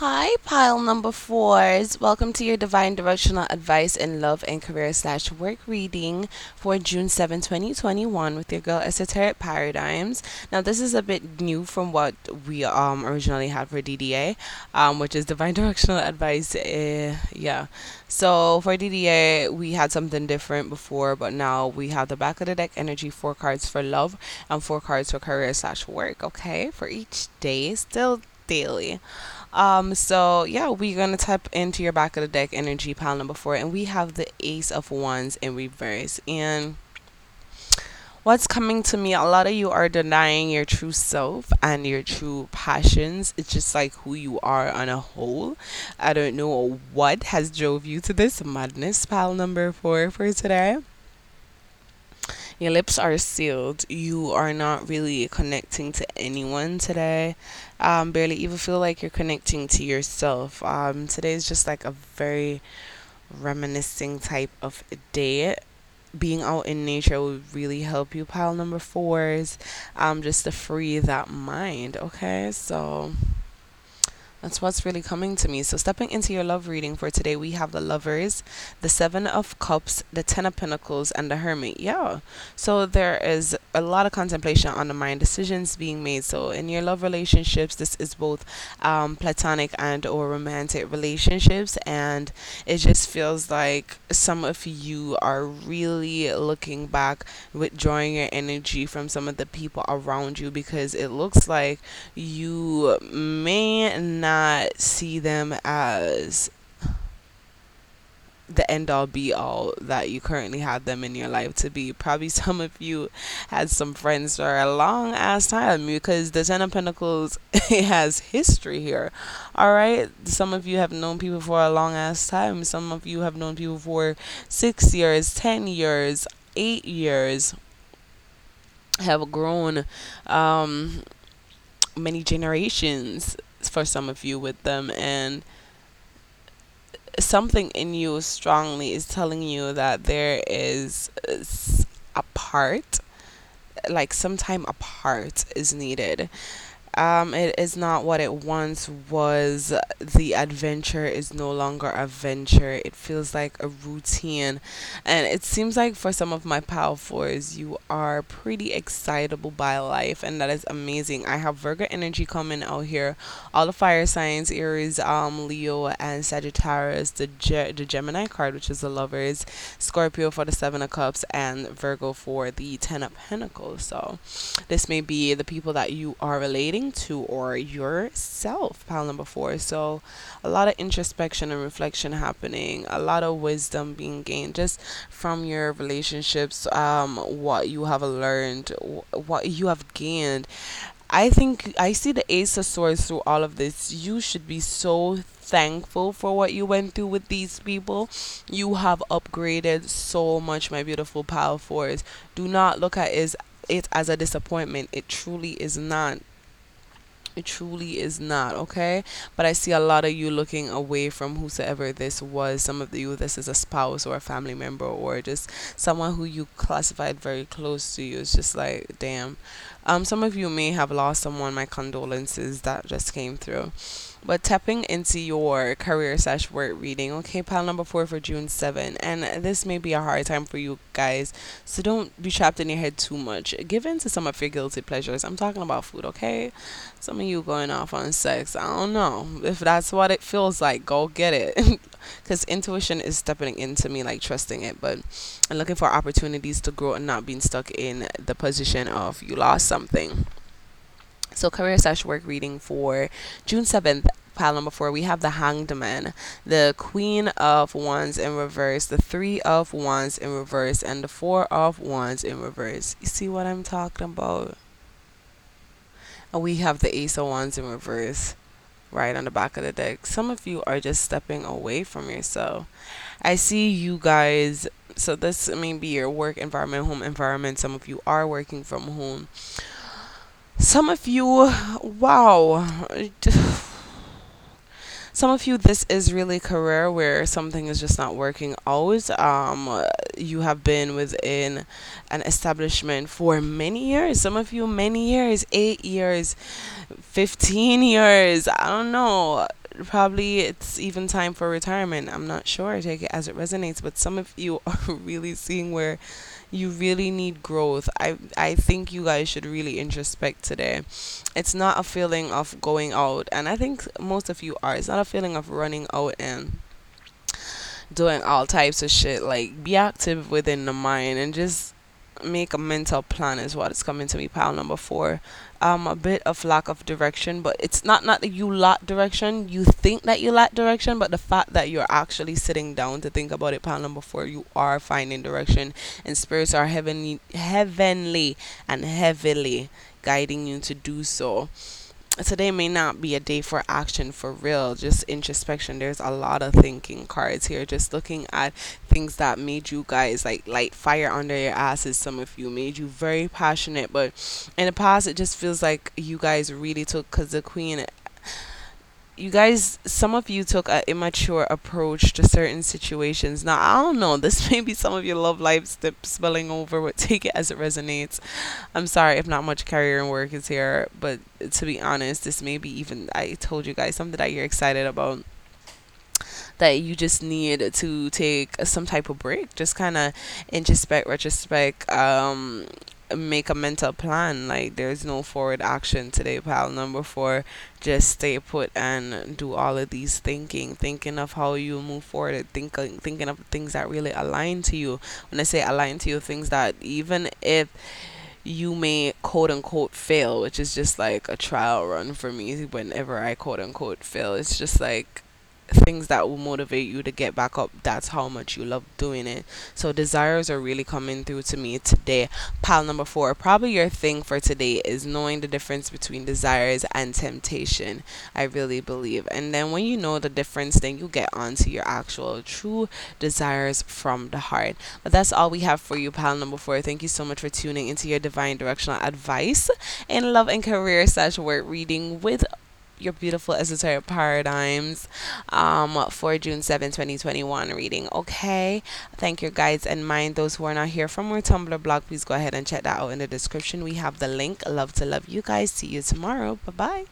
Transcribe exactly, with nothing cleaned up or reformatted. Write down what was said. Hi, pile number fours. Welcome to your Divine Directional Advice in Love and Career slash Work reading for June seventh, twenty twenty-one with your girl Esoteric Paradigms. Now, this is a bit new from what we um originally had for D D A, um, which is Divine Directional Advice. Uh, yeah. So for D D A, we had something different before, but now we have the back of the deck energy, four cards for love and four cards for career slash work. Okay, for each day, still daily. Um, so yeah, we're gonna tap into your back of the deck energy, pile number four, and we have the Ace of Wands in reverse. And what's coming to me, a lot of you are denying your true self and your true passions. It's just like who you are on a whole. I don't know what has drove you to this madness, pile number four, for today. Your lips are sealed. You are not really connecting to anyone today. Um, barely even feel like you're connecting to yourself. Um, today is just like a very reminiscing type of day. Being out in nature will really help you, pile number fours. Um, just to free that mind. Okay, so that's what's really coming to me. So stepping into your love reading for today, we have the Lovers, the Seven of Cups, the Ten of Pentacles, and the Hermit. Yeah. So there is a lot of contemplation on the mind, decisions being made. So in your love relationships, this is both um, platonic and or romantic relationships. And it just feels like some of you are really looking back, withdrawing your energy from some of the people around you, because it looks like you may not see them as the end all be all that you currently had them in your life to be. Probably some of you had some friends for a long ass time, because the Ten of Pentacles it has history here. All right, some of you have known people for a long ass time. Some of you have known people for six years, ten years, eight years. Have grown um, many generations for some of you with them, and something in you strongly is telling you that there is a part, like some time apart is needed. Um, it is not what it once was. The adventure is no longer a venture. It feels like a routine. And it seems like for some of my pile fours, you are pretty excitable by life. And that is amazing. I have Virgo energy coming out here. All the fire signs, Aries, um, Leo, and Sagittarius. The, Ge the Gemini card, which is the Lovers. Scorpio for the Seven of Cups. And Virgo for the Ten of Pentacles. So this may be the people that you are relating to or yourself, pile number four. So a lot of introspection and reflection happening, a lot of wisdom being gained just from your relationships, um what you have learned, what you have gained. I think I see the Ace of Swords through all of this. You should be so thankful for what you went through with these people. You have upgraded so much, my beautiful pile fours. Do not look at is it as a disappointment. It truly is not. It truly is not, okay? But I see a lot of you looking away from whosoever this was. Some of you, this is a spouse or a family member or just someone who you classified very close to you. It's just like, damn. Um, some of you may have lost someone. My condolences, that just came through. But tapping into your career slash work reading, okay, pile number four for June seventh, and this may be a hard time for you guys, so don't be trapped in your head too much. Give in to some of your guilty pleasures. I'm talking about food, okay? Some of you going off on sex. I don't know if that's what it feels like. Go get it, because intuition is stepping into me, like trusting it, but I'm looking for opportunities to grow and not being stuck in the position of you lost something. So career slash work reading for June seventh, pile number four, we have the Hanged Man, the Queen of Wands in reverse, the Three of Wands in reverse, and the Four of Wands in reverse. You see what I'm talking about? And we have the Ace of Wands in reverse, right on the back of the deck. Some of you are just stepping away from yourself. I see you guys. So this may be your work environment, home environment. Some of you are working from home. Some of you, wow, some of you, this is really career where something is just not working out. Um, you have been within an establishment for many years. Some of you, many years, eight years, fifteen years, I don't know. probably it's even time for retirement. I'm not sure. Take it as it resonates. But some of you are really seeing where you really need growth. I I think you guys should really introspect today. It's not a feeling of going out, and I think most of you are. It's not a feeling of running out and doing all types of shit. Like, be active within the mind and just make a mental plan is what is coming to me. Pile number four, um a bit of lack of direction, but it's not not that you lack direction, you think that you lack direction, but the fact that you're actually sitting down to think about it. Pile number four, you are finding direction, and spirits are heavenly heavenly and heavily guiding you to do so. Today may not be a day for action, for real, just introspection. There's a lot of thinking cards here, just looking at things that made you guys like light fire under your asses. Some of you made you very passionate, but in the past it just feels like you guys really took, because the queen, you guys, some of you took an immature approach to certain situations. Now, I don't know, this may be some of your love life step spilling over, but take it as it resonates. I'm sorry if not much career and work is here, but to be honest, this may be even, I told you guys, something that you're excited about, that you just need to take some type of break. Just kind of introspect, retrospect, um... make a mental plan. Like, there's no forward action today. Pile number four, just stay put and do all of these thinking thinking of how you move forward, thinking thinking of things that really align to you. When I say align to you, things that even if you may quote unquote fail, which is just like a trial run for me whenever I quote unquote fail, it's just like things that will motivate you to get back up. That's how much you love doing it. So desires are really coming through to me today. Pile number four, probably your thing for today is knowing the difference between desires and temptation, I really believe. And then when you know the difference, then you get onto your actual true desires from the heart. But that's all we have for you, pile number four. Thank you so much for tuning into your divine directional advice in love and career slash work reading with your beautiful esoteric paradigms um for June seventh twenty twenty-one reading. Okay, thank your guides and mind. Those who are not here from our Tumblr blog, please go ahead and check that out in the description. We have the link. Love to love you guys. See you tomorrow. Bye bye.